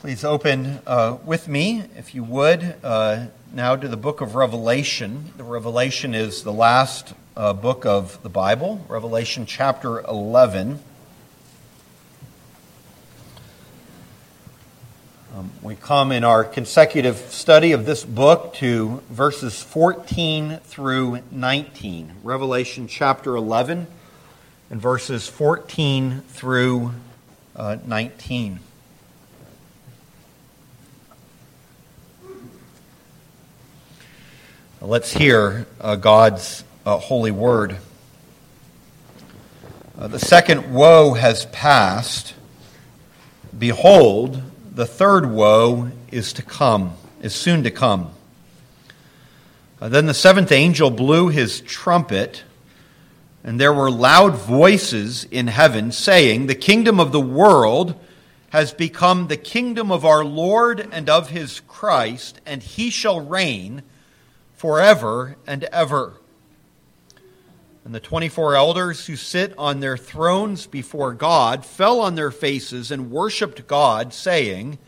Please open with me, if you would, now to the book of Revelation. The Revelation is the last book of the Bible, Revelation chapter 11. We come in our consecutive study of this book to verses 14 through 19. Revelation chapter 11 and verses 14 through 19. Let's hear God's holy word. The second woe has passed. Behold, the third woe is soon to come. Then the seventh angel blew his trumpet, and there were loud voices in heaven saying, "The kingdom of the world has become the kingdom of our Lord and of his Christ, and he shall reign forever and ever." And the 24 elders who sit on their thrones before God fell on their faces and worshipped God, saying,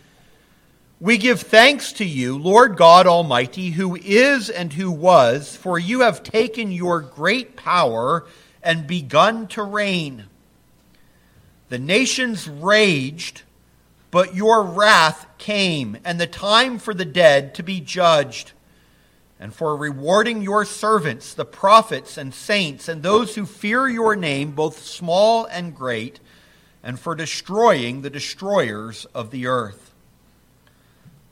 "We give thanks to you, Lord God Almighty, who is and who was, for you have taken your great power and begun to reign. The nations raged, but your wrath came, and the time for the dead to be judged, and for rewarding your servants, the prophets and saints, and those who fear your name, both small and great, and for destroying the destroyers of the earth."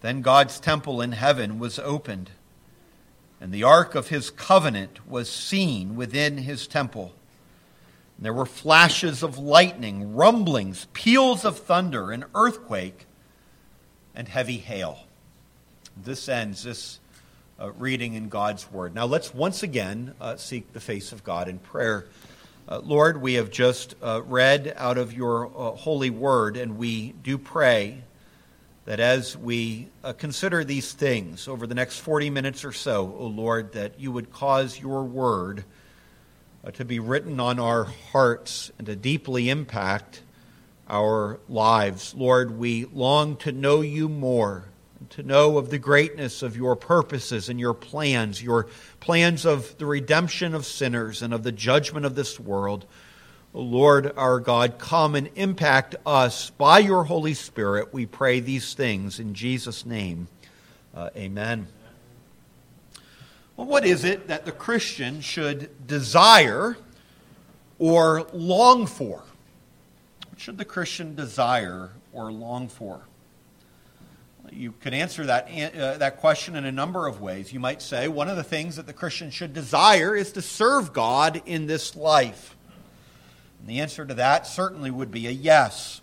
Then God's temple in heaven was opened, and the ark of his covenant was seen within his temple. And there were flashes of lightning, rumblings, peals of thunder, an earthquake, and heavy hail. This ends this reading in God's Word. Now let's once again seek the face of God in prayer. Lord, we have just read out of your holy Word, and we do pray that as we consider these things over the next 40 minutes or so, O Lord, that you would cause your Word to be written on our hearts and to deeply impact our lives. Lord, we long to know you more, to know of the greatness of your purposes and your plans of the redemption of sinners and of the judgment of this world. O Lord, our God, come and impact us by your Holy Spirit. We pray these things in Jesus' name. Amen. Well, what is it that the Christian should desire or long for? What should the Christian desire or long for? You could answer that question in a number of ways. You might say one of the things that the Christian should desire is to serve God in this life. And the answer to that certainly would be a yes.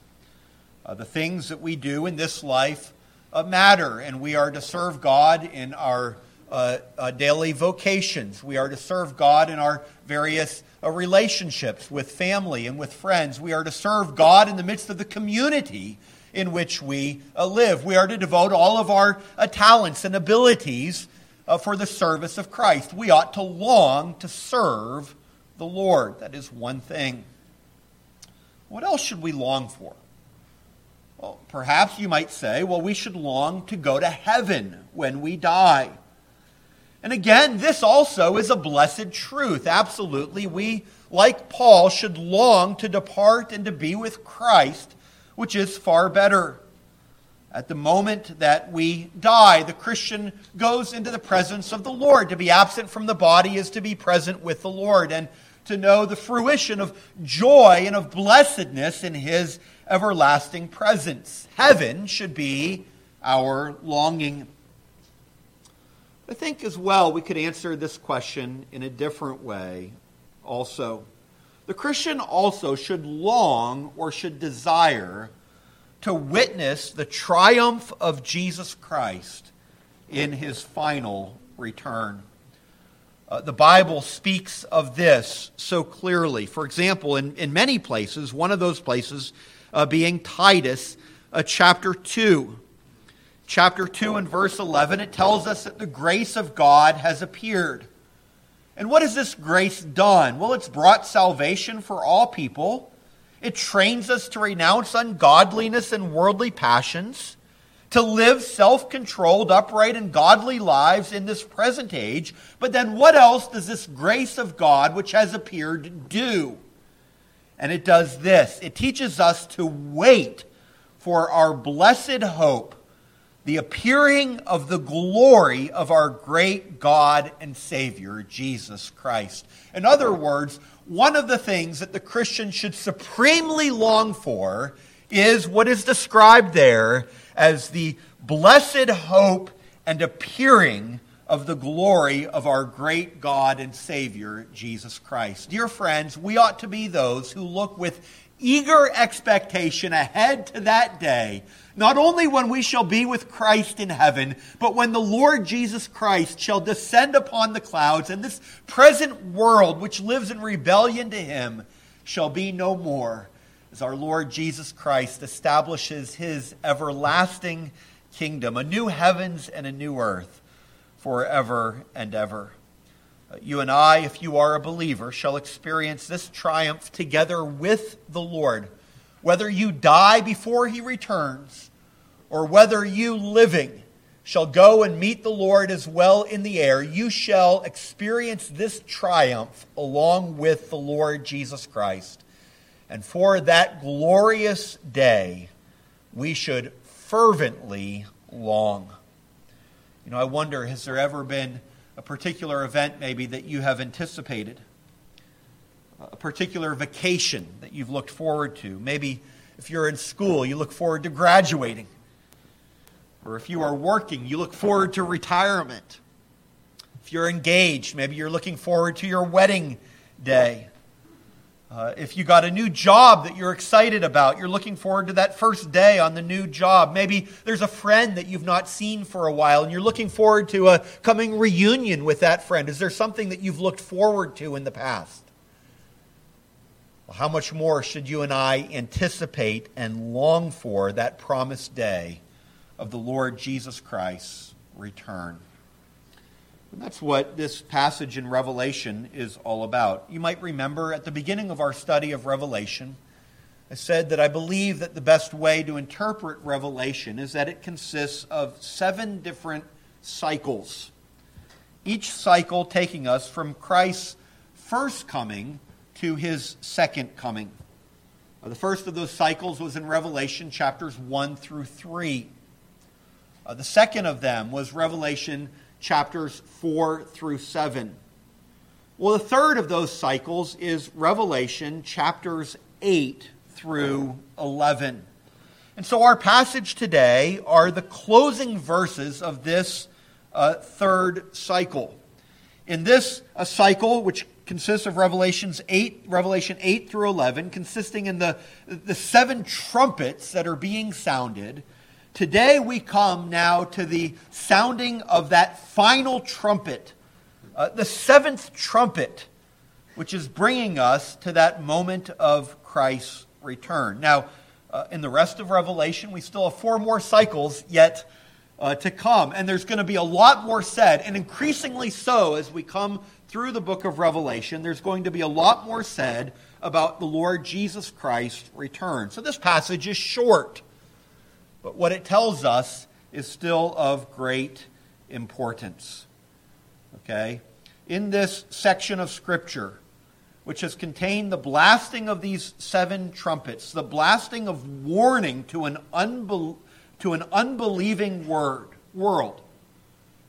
The things that we do in this life matter, and we are to serve God in our daily vocations. We are to serve God in our various relationships with family and with friends. We are to serve God in the midst of the community in which we live. We are to devote all of our talents and abilities for the service of Christ. We ought to long to serve the Lord. That is one thing. What else should we long for? Well, perhaps you might say, well, we should long to go to heaven when we die. And again, this also is a blessed truth. Absolutely, we, like Paul, should long to depart and to be with Christ, which is far better. At the moment that we die, the Christian goes into the presence of the Lord. To be absent from the body is to be present with the Lord, and to know the fruition of joy and of blessedness in his everlasting presence. Heaven should be our longing. I think as well we could answer this question in a different way also. The Christian also should long or should desire to witness the triumph of Jesus Christ in his final return. The Bible speaks of this so clearly. For example, in many places, one of those places being Titus chapter 2. Chapter 2 and verse 11, it tells us that the grace of God has appeared. And what has this grace done? Well, it's brought salvation for all people. It trains us to renounce ungodliness and worldly passions. to live self-controlled, upright, and godly lives in this present age. But then what else does this grace of God which has appeared do? And it does this. It teaches us to wait for our blessed hope, the appearing of the glory of our great God and Savior, Jesus Christ. In other words, one of the things that the Christian should supremely long for is what is described there as the blessed hope and appearing of the glory of our great God and Savior, Jesus Christ. Dear friends, we ought to be those who look with eager expectation ahead to that day, not only when we shall be with Christ in heaven, but when the Lord Jesus Christ shall descend upon the clouds, and this present world which lives in rebellion to Him shall be no more, as our Lord Jesus Christ establishes His everlasting kingdom, a new heavens and a new earth forever and ever. You and I, if you are a believer, shall experience this triumph together with the Lord. Whether you die before He returns, or whether you living shall go and meet the Lord as well in the air, you shall experience this triumph along with the Lord Jesus Christ. And for that glorious day, we should fervently long. You know, I wonder, has there ever been a particular event maybe that you have anticipated? A particular vacation that you've looked forward to? Maybe if you're in school, you look forward to graduating. Or if you are working, you look forward to retirement. If you're engaged, maybe you're looking forward to your wedding day. If you got a new job that you're excited about, you're looking forward to that first day on the new job. Maybe there's a friend that you've not seen for a while, and you're looking forward to a coming reunion with that friend. Is there something that you've looked forward to in the past? Well, how much more should you and I anticipate and long for that promised day of the Lord Jesus Christ's return? And that's what this passage in Revelation is all about. You might remember at the beginning of our study of Revelation, I said that I believe that the best way to interpret Revelation is that it consists of 7 different cycles, each cycle taking us from Christ's first coming to His second coming. The first of those cycles was in Revelation chapters 1 through 3. The second of them was Revelation chapters 4 through 7. Well, the third of those cycles is Revelation chapters 8 through 11. And so our passage today are the closing verses of this third cycle. In this cycle, which consists of Revelation 8 through 11, consisting in the 7 trumpets that are being sounded, today we come now to the sounding of that final trumpet, the 7th trumpet, which is bringing us to that moment of Christ's return. Now, in the rest of Revelation, we still have 4 more cycles yet to come, and there's going to be a lot more said, and increasingly so as we come through the book of Revelation, there's going to be a lot more said about the Lord Jesus Christ's return. So this passage is short, but what it tells us is still of great importance. Okay? In this section of Scripture, which has contained the blasting of these 7 trumpets, the blasting of warning to an unbelieving world,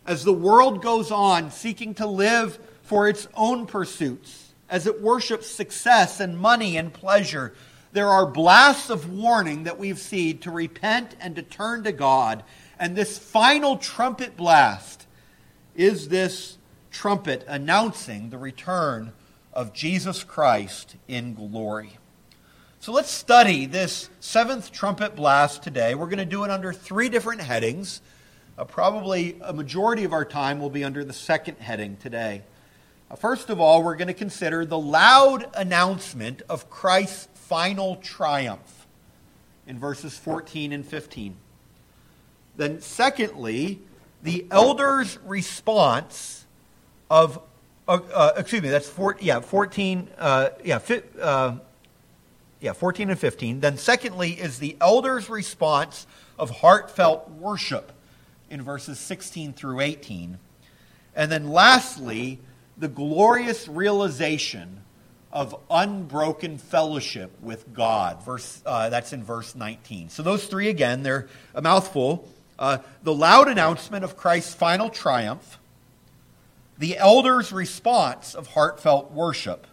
as the world goes on seeking to live for its own pursuits, as it worships success and money and pleasure, there are blasts of warning that we've seen to repent and to turn to God. And this final trumpet blast is this trumpet announcing the return of Jesus Christ in glory. So let's study this 7th trumpet blast today. We're going to do it under 3 different headings. Probably a majority of our time will be under the second heading today. First of all, we're going to consider the loud announcement of Christ's final triumph in verses 14 and 15. Then secondly, the elders' response of, 14, 14 and 15. Then secondly is the elders' response of heartfelt worship in verses 16 through 18. And then lastly, the glorious realization of unbroken fellowship with God. That's in verse 19. So those three again, they're a mouthful. The loud announcement of Christ's final triumph, the elders' response of heartfelt worship,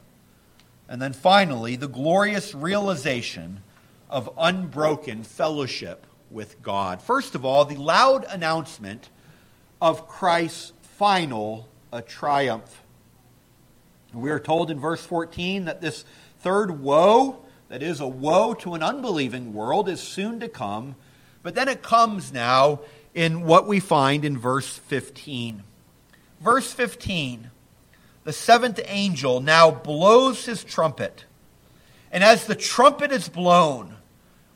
and then finally, the glorious realization of unbroken fellowship with God. First of all, the loud announcement of Christ's final triumph. We are told in verse 14 that this third woe, that is a woe to an unbelieving world, is soon to come. But then it comes now in what we find in verse 15. Verse 15, the seventh angel now blows his trumpet. And as the trumpet is blown,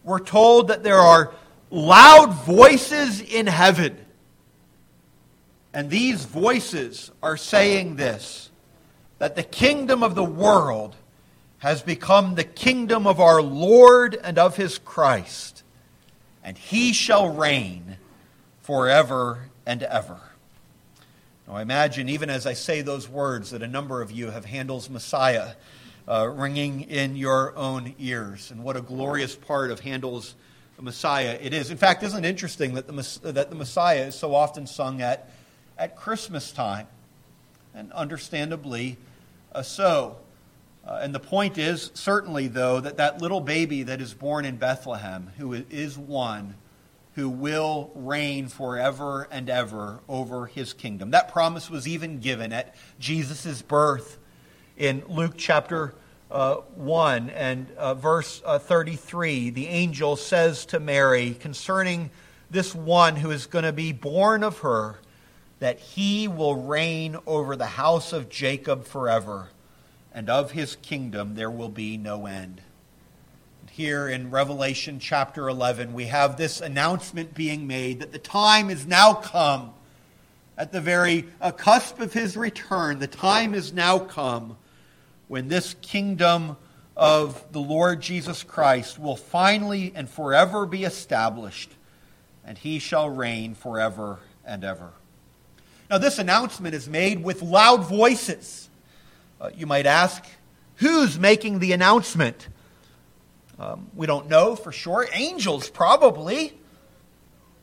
we're told that there are loud voices in heaven. And these voices are saying this, that the kingdom of the world has become the kingdom of our Lord and of his Christ, and he shall reign forever and ever. Now I imagine, even as I say those words, that a number of you have Handel's Messiah ringing in your own ears, and what a glorious part of Handel's Messiah it is. In fact, isn't it interesting that the Messiah is so often sung at Christmas time? And understandably so. And the point is, certainly, though, that little baby that is born in Bethlehem, who is one who will reign forever and ever over his kingdom. That promise was even given at Jesus' birth in Luke chapter 1 and verse 33. The angel says to Mary concerning this one who is going to be born of her, that he will reign over the house of Jacob forever, and of his kingdom there will be no end. And here in Revelation chapter 11, we have this announcement being made that the time is now come, at the very cusp of his return, the time is now come when this kingdom of the Lord Jesus Christ will finally and forever be established, and he shall reign forever and ever. Now, this announcement is made with loud voices. You might ask, who's making the announcement? We don't know for sure. Angels, probably.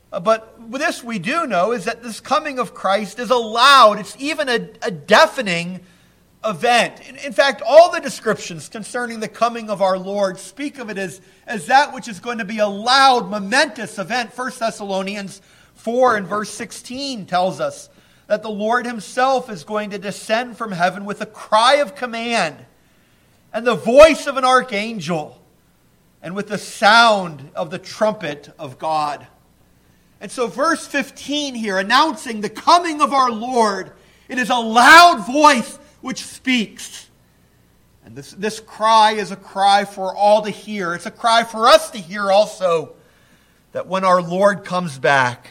But this we do know is that this coming of Christ is a loud, it's even a deafening event. In fact, all the descriptions concerning the coming of our Lord speak of it as that which is going to be a loud, momentous event. 1 Thessalonians 4 and verse 16 tells us that the Lord himself is going to descend from heaven with a cry of command and the voice of an archangel and with the sound of the trumpet of God. And so verse 15 here, announcing the coming of our Lord, it is a loud voice which speaks. And this cry is a cry for all to hear. It's a cry for us to hear also, that when our Lord comes back,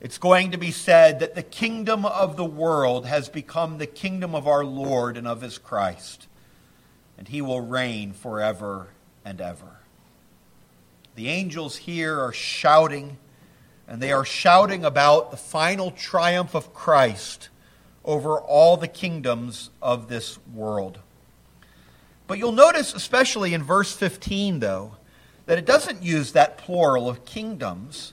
it's going to be said that the kingdom of the world has become the kingdom of our Lord and of his Christ, and he will reign forever and ever. The angels here are shouting, and they are shouting about the final triumph of Christ over all the kingdoms of this world. But you'll notice, especially in verse 15, though, that it doesn't use that plural of kingdoms,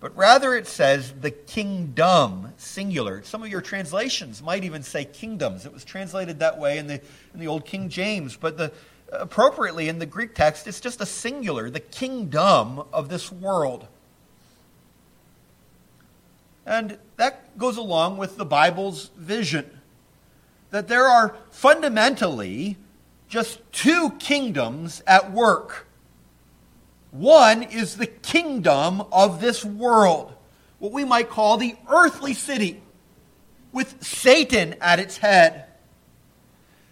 but rather it says the kingdom, singular. Some of your translations might even say kingdoms. It was translated that way in the old King James. But appropriately in the Greek text, it's just a singular, the kingdom of this world. And that goes along with the Bible's vision, that there are fundamentally just two kingdoms at work. One is the kingdom of this world, what we might call the earthly city, with Satan at its head.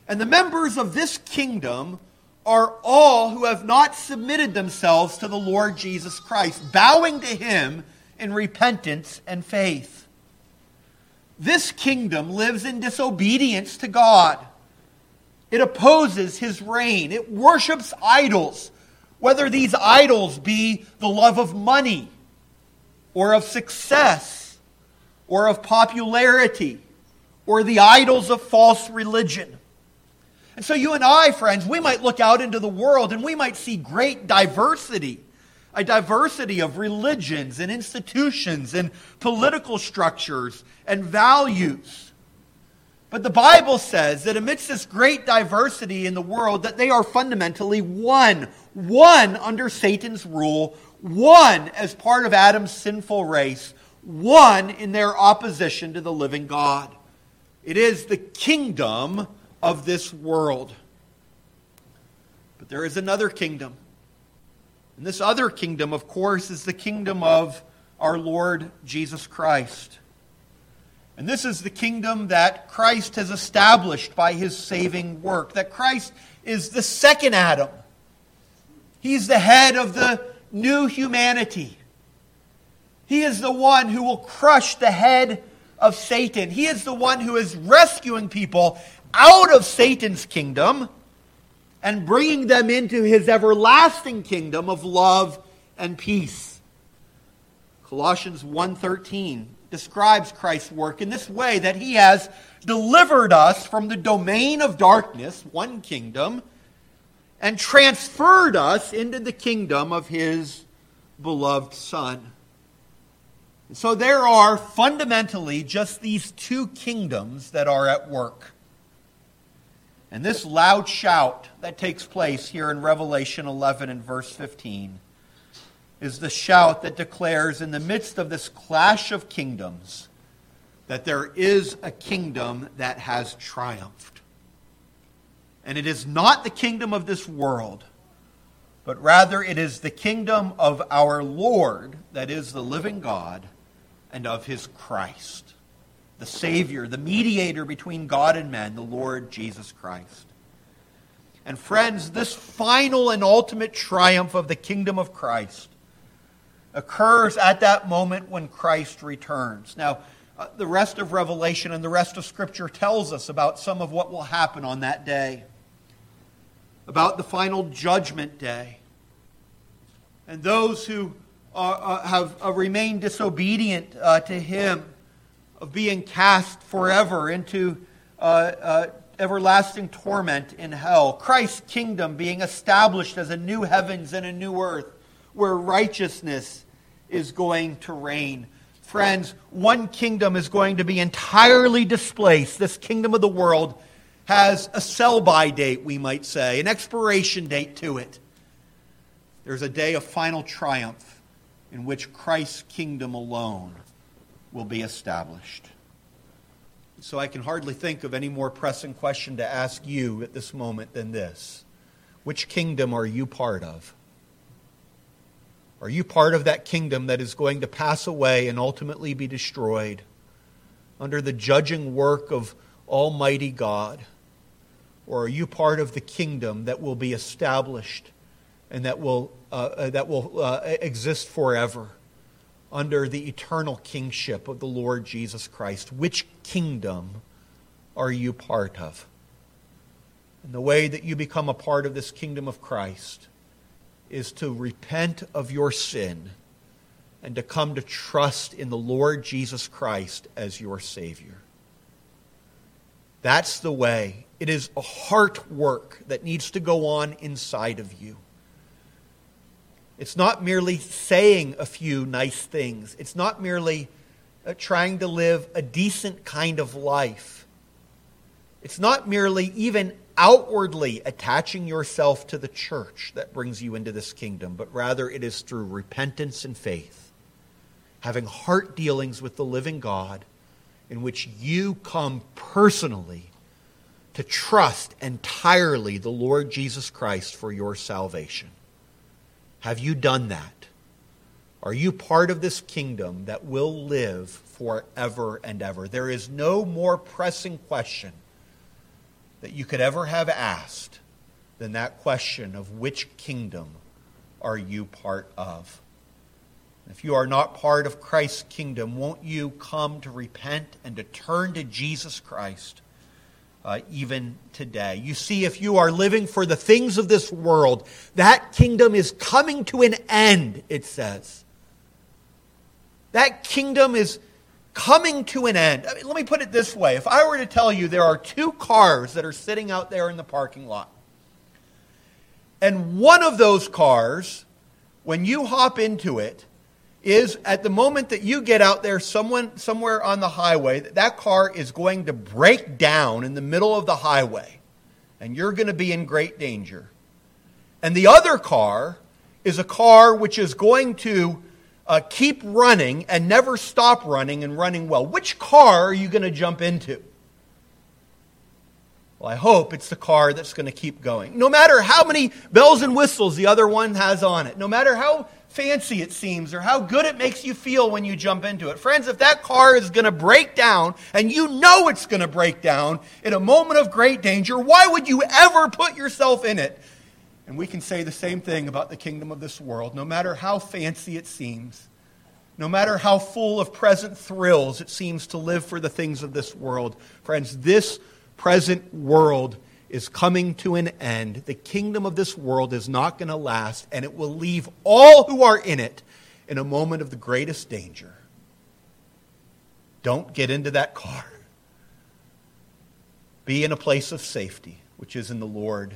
And the members of this kingdom are all who have not submitted themselves to the Lord Jesus Christ, bowing to him in repentance and faith. This kingdom lives in disobedience to God It opposes his reign. It worships idols, whether these idols be the love of money or of success or of popularity or the idols of false religion. And so you and I, friends, we might look out into the world and we might see great diversity, a diversity of religions and institutions and political structures and values. But the Bible says that amidst this great diversity in the world, that they are fundamentally one. One under Satan's rule. One as part of Adam's sinful race. One in their opposition to the living God. It is the kingdom of this world. But there is another kingdom. And this other kingdom, of course, is the kingdom of our Lord Jesus Christ. And this is the kingdom that Christ has established by his saving work. That Christ is the second Adam. He's the head of the new humanity. He is the one who will crush the head of Satan. He is the one who is rescuing people out of Satan's kingdom and bringing them into his everlasting kingdom of love and peace. Colossians 1:13 describes Christ's work in this way, that he has delivered us from the domain of darkness, one kingdom, and transferred us into the kingdom of his beloved Son. And so there are fundamentally just these two kingdoms that are at work. And this loud shout that takes place here in Revelation 11 and verse 15 is the shout that declares in the midst of this clash of kingdoms that there is a kingdom that has triumphed. And it is not the kingdom of this world, but rather it is the kingdom of our Lord, that is the living God, and of his Christ, the Savior, the mediator between God and man, the Lord Jesus Christ. And friends, this final and ultimate triumph of the kingdom of Christ occurs at that moment when Christ returns. Now, the rest of Revelation and the rest of Scripture tells us about some of what will happen on that day, about the final judgment day. And those who have remained disobedient to him, of being cast forever into everlasting torment in hell. Christ's kingdom being established as a new heavens and a new earth, where righteousness is going to reign. Friends, one kingdom is going to be entirely displaced. This kingdom of the world has a sell-by date, we might say, an expiration date to it. There's a day of final triumph in which Christ's kingdom alone will be established. So I can hardly think of any more pressing question to ask you at this moment than this. Which kingdom are you part of? Are you part of that kingdom that is going to pass away and ultimately be destroyed under the judging work of Almighty God? Or are you part of the kingdom that will be established and that will exist forever under the eternal kingship of the Lord Jesus Christ? Which kingdom are you part of? And the way that you become a part of this kingdom of Christ is to repent of your sin and to come to trust in the Lord Jesus Christ as your Savior. That's the way. It is a heart work that needs to go on inside of you. It's not merely saying a few nice things. It's not merely trying to live a decent kind of life. It's not merely even outwardly attaching yourself to the church that brings you into this kingdom, but rather it is through repentance and faith, having heart dealings with the living God, in which you come personally to trust entirely the Lord Jesus Christ for your salvation. Have you done that? Are you part of this kingdom that will live forever and ever? There is no more pressing question that you could ever have asked than that question of which kingdom are you part of. If you are not part of Christ's kingdom, won't you come to repent and to turn to Jesus Christ even today. You see, if you are living for the things of this world, that kingdom is coming to an end, it says. That kingdom is coming to an end. I mean, let me put it this way. If I were to tell you there are two cars that are sitting out there in the parking lot, and one of those cars, when you hop into it, is at the moment that you get out there somewhere on the highway, that car is going to break down in the middle of the highway, and you're going to be in great danger. And the other car is a car which is going to keep running and never stop running and running well. Which car are you going to jump into? Well, I hope it's the car that's going to keep going. No matter how many bells and whistles the other one has on it, no matter how fancy it seems or how good it makes you feel when you jump into it. Friends, if that car is going to break down, and you know it's going to break down in a moment of great danger, why would you ever put yourself in it? And we can say the same thing about the kingdom of this world. No matter how fancy it seems, no matter how full of present thrills it seems to live for the things of this world, friends, this present world is coming to an end. The kingdom of this world is not going to last, and it will leave all who are in it in a moment of the greatest danger. Don't get into that car. Be in a place of safety, which is in the Lord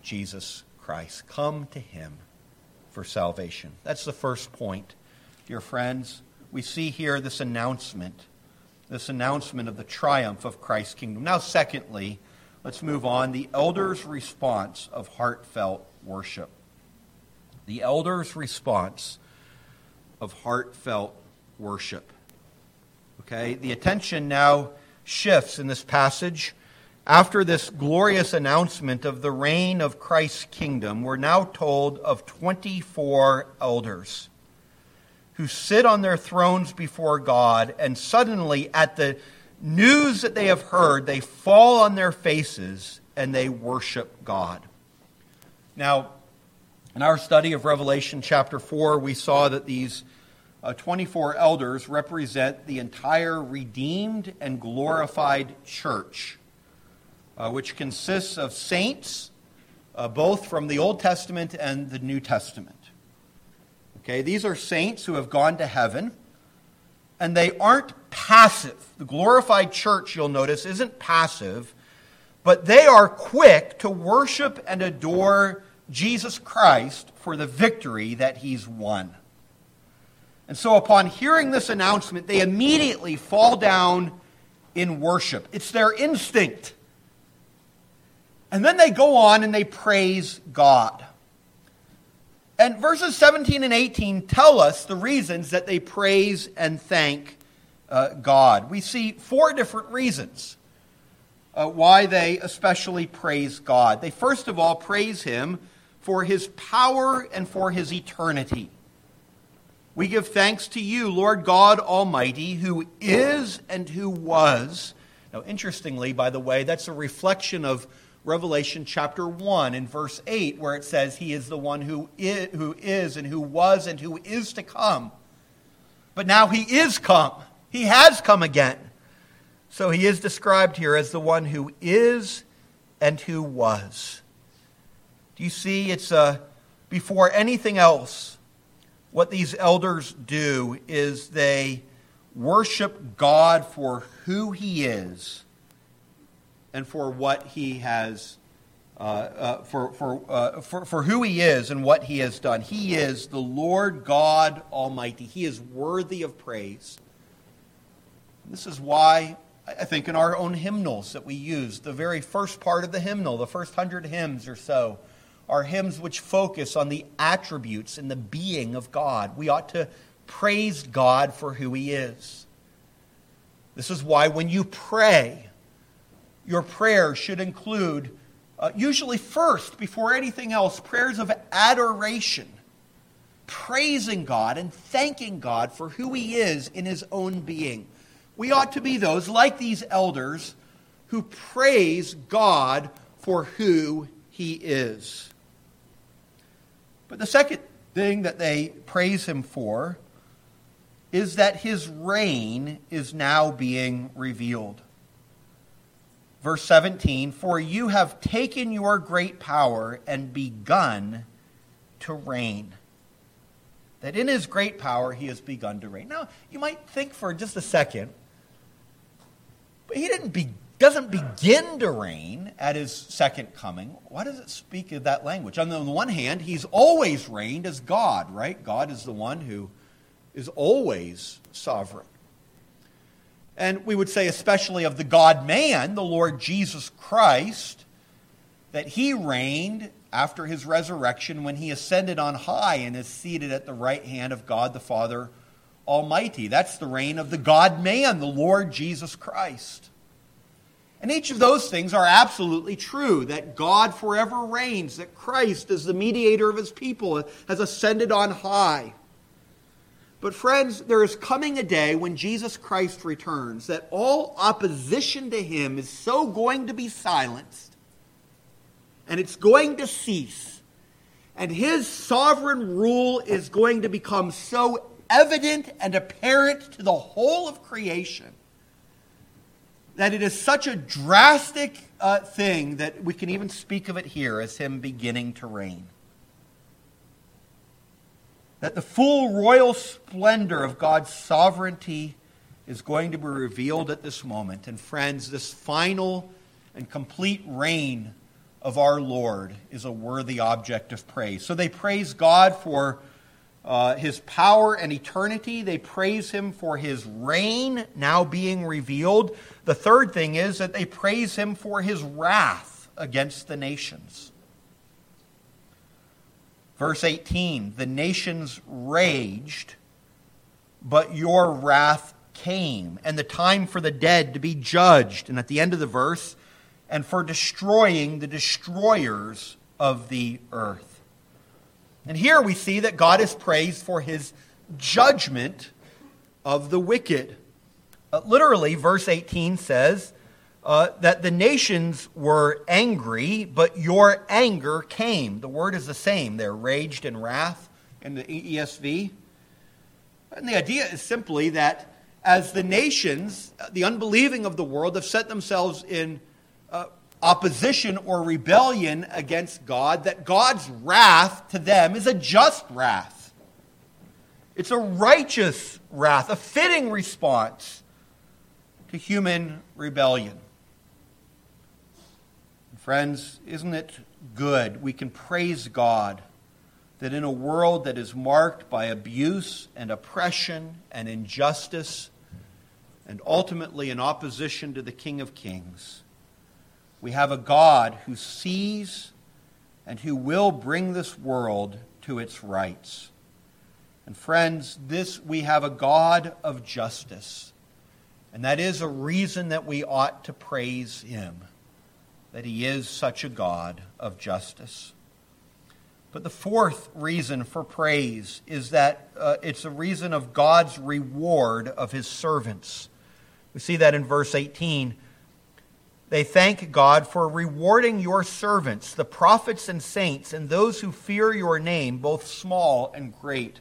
Jesus Christ. Come to Him for salvation. That's the first point. Dear friends, we see here this announcement of the triumph of Christ's kingdom. Now, secondly, let's move on. The elders' response of heartfelt worship. The elders' response of heartfelt worship. Okay, the attention now shifts in this passage. After this glorious announcement of the reign of Christ's kingdom, we're now told of 24 elders who sit on their thrones before God, and suddenly at the news that they have heard, they fall on their faces and they worship God. Now, in our study of Revelation chapter 4, we saw that these 24 elders represent the entire redeemed and glorified church, which consists of saints, both from the Old Testament and the New Testament. Okay, these are saints who have gone to heaven, and they aren't passive. The glorified church, you'll notice, isn't passive, but they are quick to worship and adore Jesus Christ for the victory that He's won. And so upon hearing this announcement, they immediately fall down in worship. It's their instinct. And then they go on and they praise God. And verses 17 and 18 tell us the reasons that they praise and thank God. We see four different reasons why they especially praise God. They first of all praise Him for His power and for His eternity. We give thanks to you, Lord God Almighty, who is and who was. Now, interestingly, by the way, that's a reflection of Revelation chapter 1 in verse 8, where it says He is the one who is and who was and who is to come. But now He is come. He has come again. So He is described here as the one who is and who was. Do you see? It's before anything else, what these elders do is they worship God for who He is and for what He has, for who He is and what He has done. He is the Lord God Almighty. He is worthy of praise. This is why I think in our own hymnals that we use, the very first part of the hymnal, the first 100 hymns or so, are hymns which focus on the attributes and the being of God. We ought to praise God for who He is. This is why when you pray, your prayer should include, usually first, before anything else, prayers of adoration, praising God and thanking God for who He is in His own being. We ought to be those, like these elders, who praise God for who He is. But the second thing that they praise Him for is that His reign is now being revealed. Verse 17, for you have taken your great power and begun to reign. That in his great power, he has begun to reign. Now, you might think for just a second, but he doesn't begin to reign at his second coming. Why does it speak of that language? On the one hand, he's always reigned as God, right? God is the one who is always sovereign. And we would say especially of the God-man, the Lord Jesus Christ, that he reigned after his resurrection when he ascended on high and is seated at the right hand of God the Father Almighty. That's the reign of the God-man, the Lord Jesus Christ. And each of those things are absolutely true, that God forever reigns, that Christ as the mediator of his people has ascended on high. But friends, there is coming a day when Jesus Christ returns that all opposition to him is so going to be silenced, and it's going to cease, and his sovereign rule is going to become so evident and apparent to the whole of creation that it is such a drastic thing that we can even speak of it here as him beginning to reign. That the full royal splendor of God's sovereignty is going to be revealed at this moment. And friends, this final and complete reign of our Lord is a worthy object of praise. So they praise God for his power and eternity. They praise him for his reign now being revealed. The third thing is that they praise him for his wrath against the nations. Verse 18, the nations raged, but your wrath came, and the time for the dead to be judged. And at the end of the verse, and for destroying the destroyers of the earth. And here we see that God is praised for his judgment of the wicked. Literally, verse 18 says that the nations were angry, but your anger came. The word is the same. They're raged in wrath in the ESV. And the idea is simply that as the nations, the unbelieving of the world, have set themselves in opposition or rebellion against God, that God's wrath to them is a just wrath. It's a righteous wrath, a fitting response to human rebellion. Friends, isn't it good? We can praise God that in a world that is marked by abuse and oppression and injustice and ultimately in opposition to the King of Kings, we have a God who sees and who will bring this world to its rights. And friends, we have a God of justice. And that is a reason that we ought to praise him, that he is such a God of justice. But the fourth reason for praise is that it's a reason of God's reward of his servants. We see that in verse 18. They thank God for rewarding your servants, the prophets and saints, and those who fear your name, both small and great.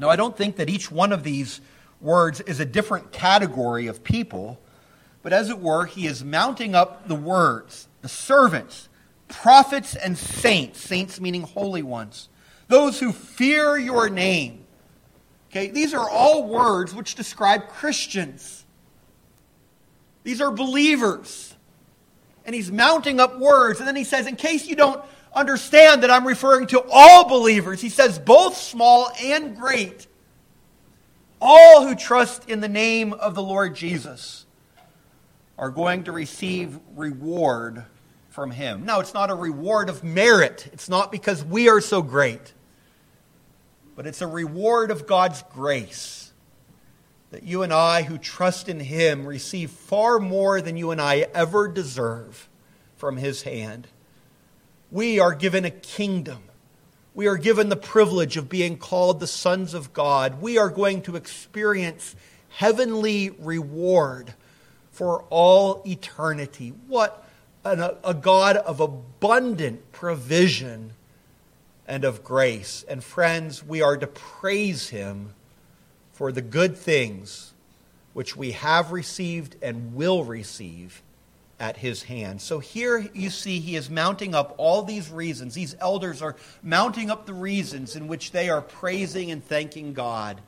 Now, I don't think that each one of these words is a different category of people, but as it were, he is mounting up the words, the servants, prophets and saints meaning holy ones, those who fear your name. Okay, these are all words which describe Christians. These are believers. And he's mounting up words, and then he says, in case you don't understand that I'm referring to all believers, he says both small and great, all who trust in the name of the Lord Jesus are going to receive reward from him. Now, it's not a reward of merit. It's not because we are so great. But it's a reward of God's grace that you and I who trust in him receive far more than you and I ever deserve from his hand. We are given a kingdom. We are given the privilege of being called the sons of God. We are going to experience heavenly reward for all eternity. What a God of abundant provision and of grace. And friends, we are to praise him for the good things which we have received and will receive at his hand. So here you see he is mounting up all these reasons. These elders are mounting up the reasons in which they are praising and thanking God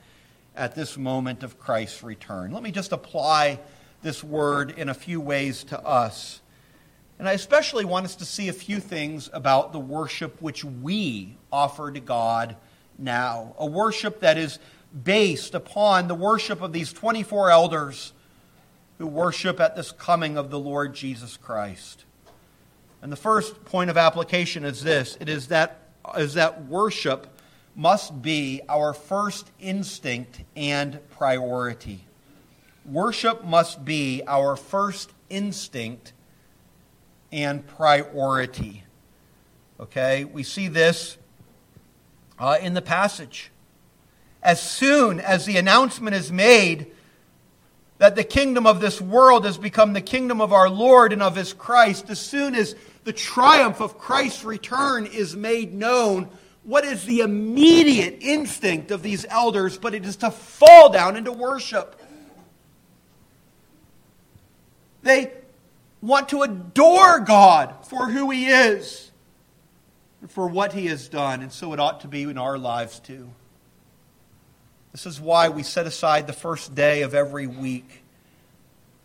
at this moment of Christ's return. Let me just apply this word in a few ways to us. And I especially want us to see a few things about the worship which we offer to God now. A worship that is based upon the worship of these 24 elders who worship at this coming of the Lord Jesus Christ. And the first point of application is this. It is that worship must be our first instinct and priority. Worship must be our first instinct and priority. Okay, we see this in the passage. As soon as the announcement is made that the kingdom of this world has become the kingdom of our Lord and of His Christ, as soon as the triumph of Christ's return is made known, what is the immediate instinct of these elders? But it is to fall down into worship. They want to adore God for who He is and for what He has done. And so it ought to be in our lives too. This is why we set aside the first day of every week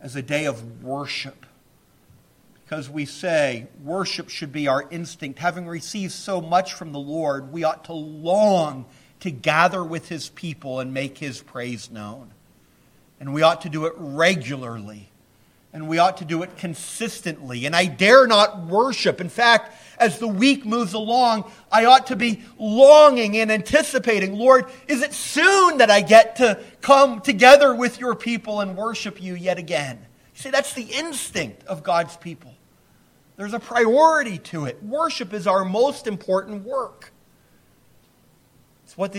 as a day of worship. Because we say worship should be our instinct. Having received so much from the Lord, we ought to long to gather with His people and make His praise known. And we ought to do it regularly. And we ought to do it consistently. And I dare not worship. In fact, as the week moves along, I ought to be longing and anticipating, Lord, is it soon that I get to come together with your people and worship you yet again? You see, that's the instinct of God's people. There's a priority to it. Worship is our most important work. It's what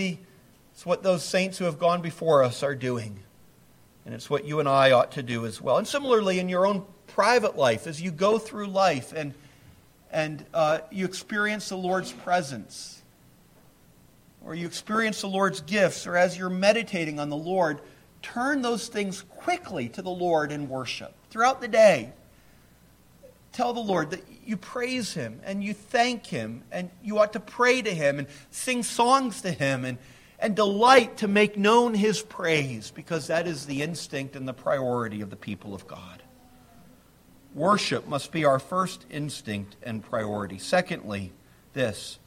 those saints who have gone before us are doing. And it's what you and I ought to do as well. And similarly, in your own private life, as you go through life and you experience the Lord's presence, or you experience the Lord's gifts, or as you're meditating on the Lord, turn those things quickly to the Lord in worship. Throughout the day, tell the Lord that you praise Him, and you thank Him, and you ought to pray to Him, and sing songs to Him, and delight to make known His praise, because that is the instinct and the priority of the people of God. Worship must be our first instinct and priority. Secondly, this.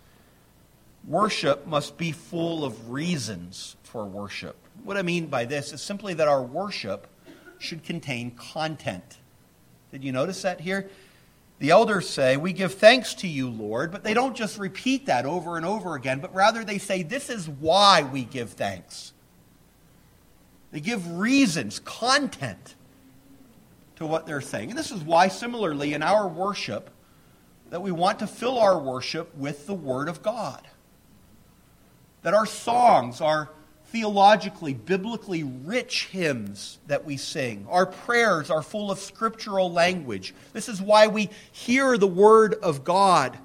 Worship must be full of reasons for worship. What I mean by this is simply that our worship should contain content. Did you notice that here? The elders say, we give thanks to you, Lord, but they don't just repeat that over and over again, but rather they say, this is why we give thanks. They give reasons, content to what they're saying. And this is why, similarly, in our worship, that we want to fill our worship with the Word of God. That our songs are theologically, biblically rich hymns that we sing. Our prayers are full of scriptural language. This is why we hear the Word of God.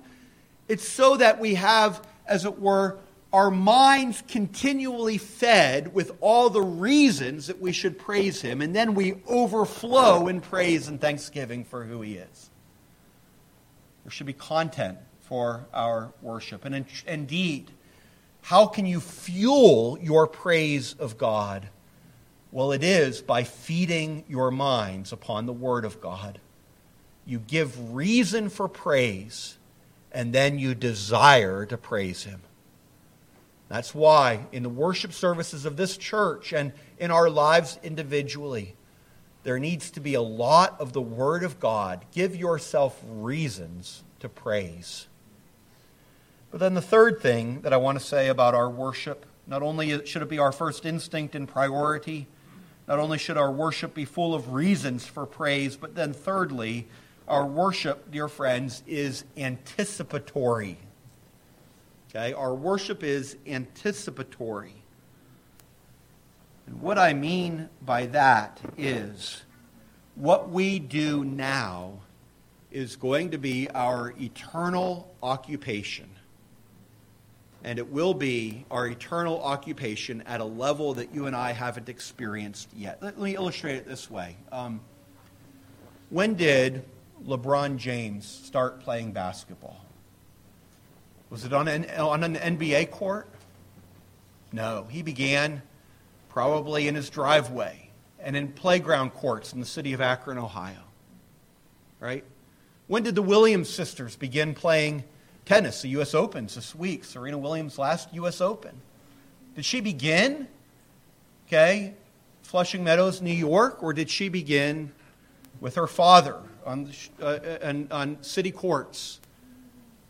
It's so that we have, as it were, our minds continually fed with all the reasons that we should praise Him, and then we overflow in praise and thanksgiving for who He is. There should be content for our worship. And indeed, how can you fuel your praise of God? Well, it is by feeding your minds upon the Word of God. You give reason for praise, and then you desire to praise Him. That's why in the worship services of this church and in our lives individually, there needs to be a lot of the Word of God. Give yourself reasons to praise. But then the third thing that I want to say about our worship, not only should it be our first instinct and priority, not only should our worship be full of reasons for praise, but then thirdly, our worship, dear friends, is anticipatory. Okay? Our worship is anticipatory. And what I mean by that is what we do now is going to be our eternal occupation. And it will be our eternal occupation at a level that you and I haven't experienced yet. Let me illustrate it this way. When did LeBron James start playing basketball? Was it on an NBA court? No. He began probably in his driveway and in playground courts in the city of Akron, Ohio. Right? When did the Williams sisters begin playing tennis? The U.S. Opens this week. Serena Williams' last U.S. Open. Did she begin, Flushing Meadows, New York, or did she begin with her father on city courts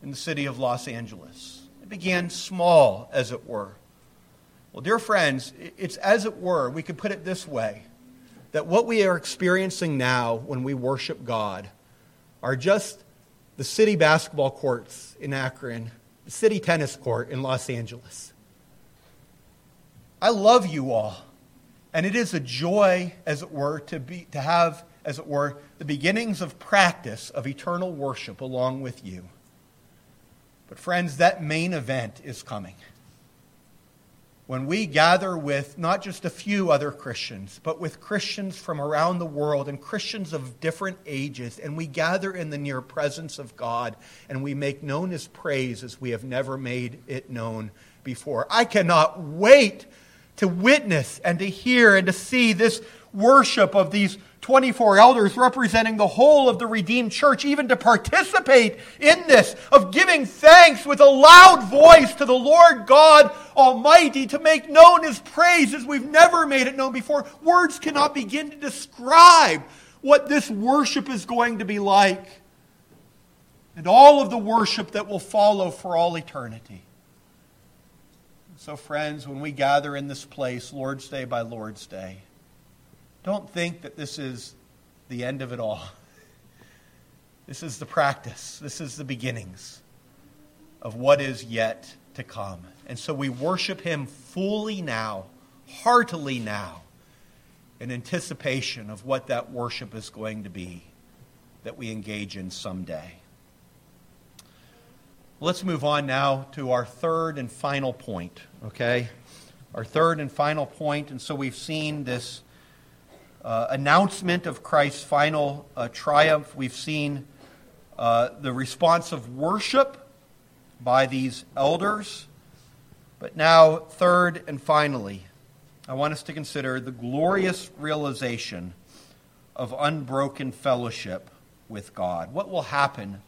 in the city of Los Angeles? It began small, as it were. Well, dear friends, it's as it were, we could put it this way, that what we are experiencing now when we worship God are just the city basketball courts in Akron, the city tennis court in Los Angeles. I love you all, and it is a joy, as it were, to have, as it were, the beginnings of practice of eternal worship along with you. But friends, that main event is coming. When we gather with not just a few other Christians, but with Christians from around the world and Christians of different ages, and we gather in the near presence of God, and we make known His praise as we have never made it known before. I cannot wait to witness and to hear and to see this worship of these 24 elders representing the whole of the redeemed church, even to participate in this, of giving thanks with a loud voice to the Lord God Almighty, to make known His praise as we've never made it known before. Words cannot begin to describe what this worship is going to be like, and all of the worship that will follow for all eternity. So friends, when we gather in this place, Lord's Day by Lord's Day, don't think that this is the end of it all. This is the practice. This is the beginnings of what is yet to come. And so we worship Him fully now, heartily now, in anticipation of what that worship is going to be that we engage in someday. Let's move on now to our third and final point, Our third and final point, and so we've seen this announcement of Christ's final triumph. We've seen the response of worship by these elders. But now, third and finally, I want us to consider the glorious realization of unbroken fellowship with God. What will happen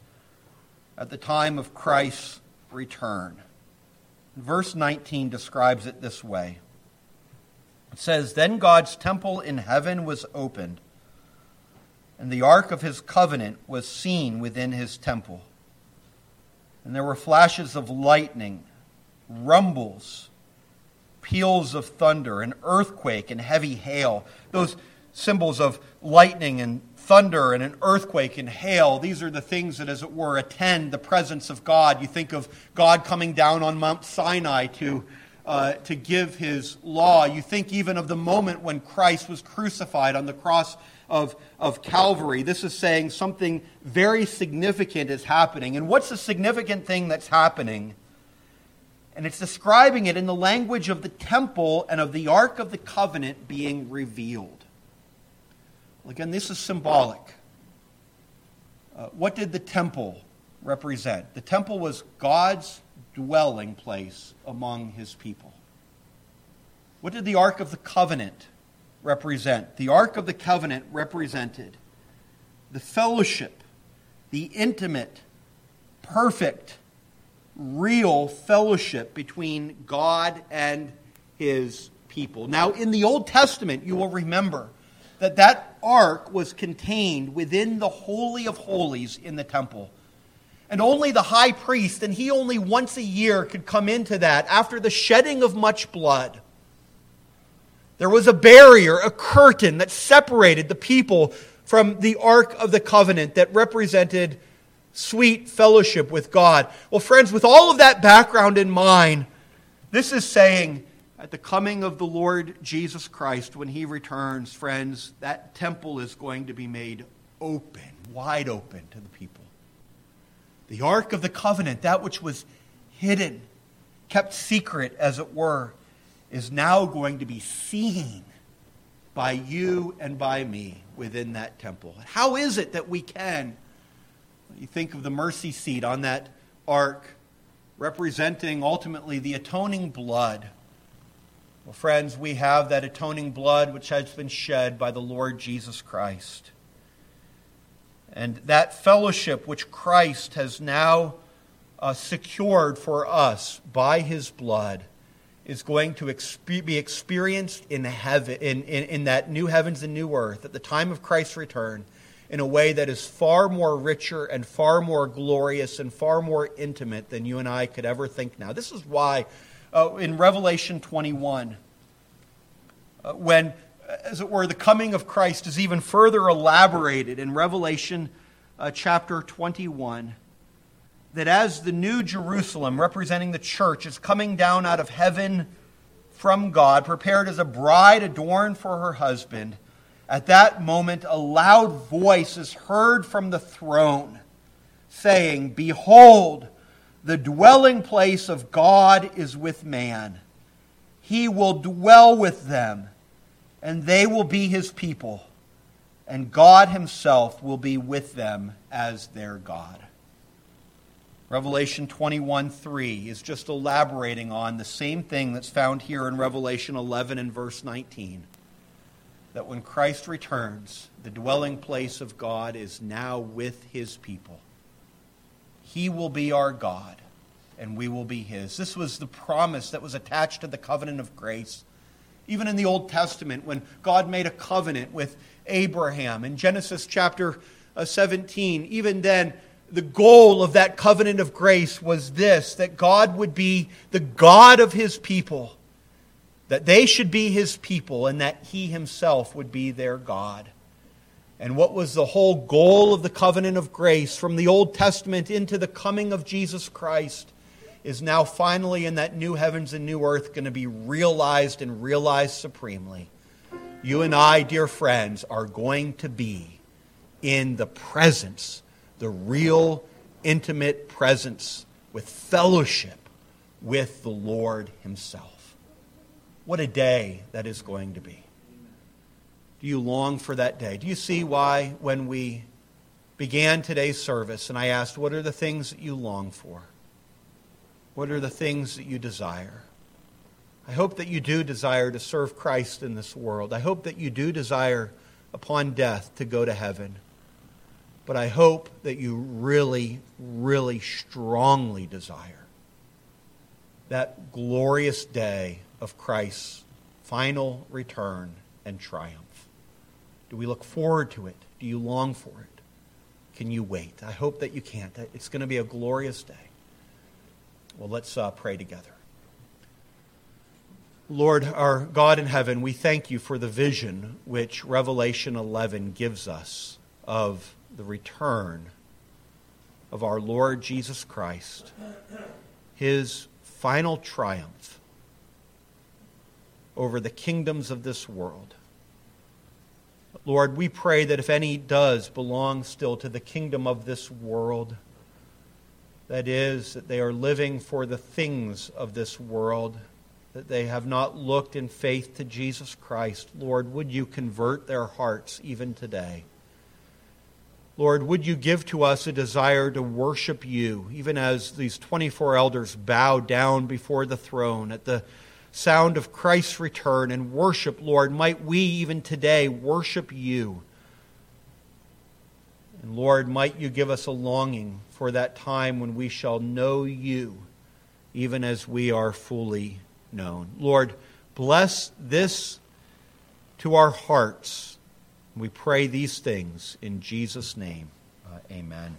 at the time of Christ's return? Verse 19 describes it this way. It says, "Then God's temple in heaven was opened, and the ark of His covenant was seen within His temple. And there were flashes of lightning, rumbles, peals of thunder, an earthquake, and heavy hail." Those symbols of lightning and thunder and an earthquake and hail, these are the things that, as it were, attend the presence of God. You think of God coming down on Mount Sinai to give His law. You think even of the moment when Christ was crucified on the cross of Calvary. This is saying something very significant is happening. And what's the significant thing that's happening? And it's describing it in the language of the temple and of the Ark of the Covenant being revealed. Well, again, this is symbolic. What did the temple represent? The temple was God's dwelling place among His people. What did the Ark of the Covenant represent? The Ark of the Covenant represented the fellowship, the intimate, perfect, real fellowship between God and His people. Now, in the Old Testament, you will remember that ark was contained within the Holy of Holies in the temple. And only the high priest, and he only once a year could come into that after the shedding of much blood. There was a barrier, a curtain that separated the people from the Ark of the Covenant that represented sweet fellowship with God. Well, friends, with all of that background in mind, this is saying at the coming of the Lord Jesus Christ, when He returns, friends, that temple is going to be made open, wide open to the people. The Ark of the Covenant, that which was hidden, kept secret as it were, is now going to be seen by you and by me within that temple. How is it that we can You think of the mercy seat on that ark, representing ultimately the atoning blood. Well, friends, we have that atoning blood which has been shed by the Lord Jesus Christ. And that fellowship which Christ has now secured for us by His blood is going to be experienced in heaven, in that new heavens and new earth at the time of Christ's return in a way that is far more richer and far more glorious and far more intimate than you and I could ever think now. This is why in Revelation 21, when, as it were, the coming of Christ is even further elaborated in Revelation chapter 21, that as the new Jerusalem, representing the church, is coming down out of heaven from God, prepared as a bride adorned for her husband, at that moment a loud voice is heard from the throne saying, "Behold, the dwelling place of God is with man. He will dwell with them, and they will be His people, and God Himself will be with them as their God." Revelation 21:3 is just elaborating on the same thing that's found here in Revelation 11 and verse 19. That when Christ returns, the dwelling place of God is now with His people. He will be our God, and we will be His. This was the promise that was attached to the covenant of grace. Even in the Old Testament, when God made a covenant with Abraham in Genesis chapter 17, even then, the goal of that covenant of grace was this, that God would be the God of His people, that they should be His people, and that He Himself would be their God. And what was the whole goal of the covenant of grace from the Old Testament into the coming of Jesus Christ is now finally in that new heavens and new earth going to be realized and realized supremely. You and I, dear friends, are going to be in the presence, the real, intimate presence with fellowship with the Lord Himself. What a day that is going to be. Do you long for that day? Do you see why when we began today's service and I asked, what are the things that you long for? What are the things that you desire? I hope that you do desire to serve Christ in this world. I hope that you do desire upon death to go to heaven. But I hope that you really, really strongly desire that glorious day of Christ's final return and triumph. Do we look forward to it? Do you long for it? Can you wait? I hope that you can't. It's going to be a glorious day. Well, let's pray together. Lord, our God in heaven, we thank You for the vision which Revelation 11 gives us of the return of our Lord Jesus Christ, His final triumph over the kingdoms of this world. Lord, we pray that if any does belong still to the kingdom of this world, that is, that they are living for the things of this world, that they have not looked in faith to Jesus Christ, Lord, would You convert their hearts even today? Lord, would You give to us a desire to worship You, even as these 24 elders bow down before the throne at the sound of Christ's return and worship, Lord, might we even today worship You. And Lord, might You give us a longing for that time when we shall know You, even as we are fully known. Lord, bless this to our hearts. We pray these things in Jesus' name. Amen.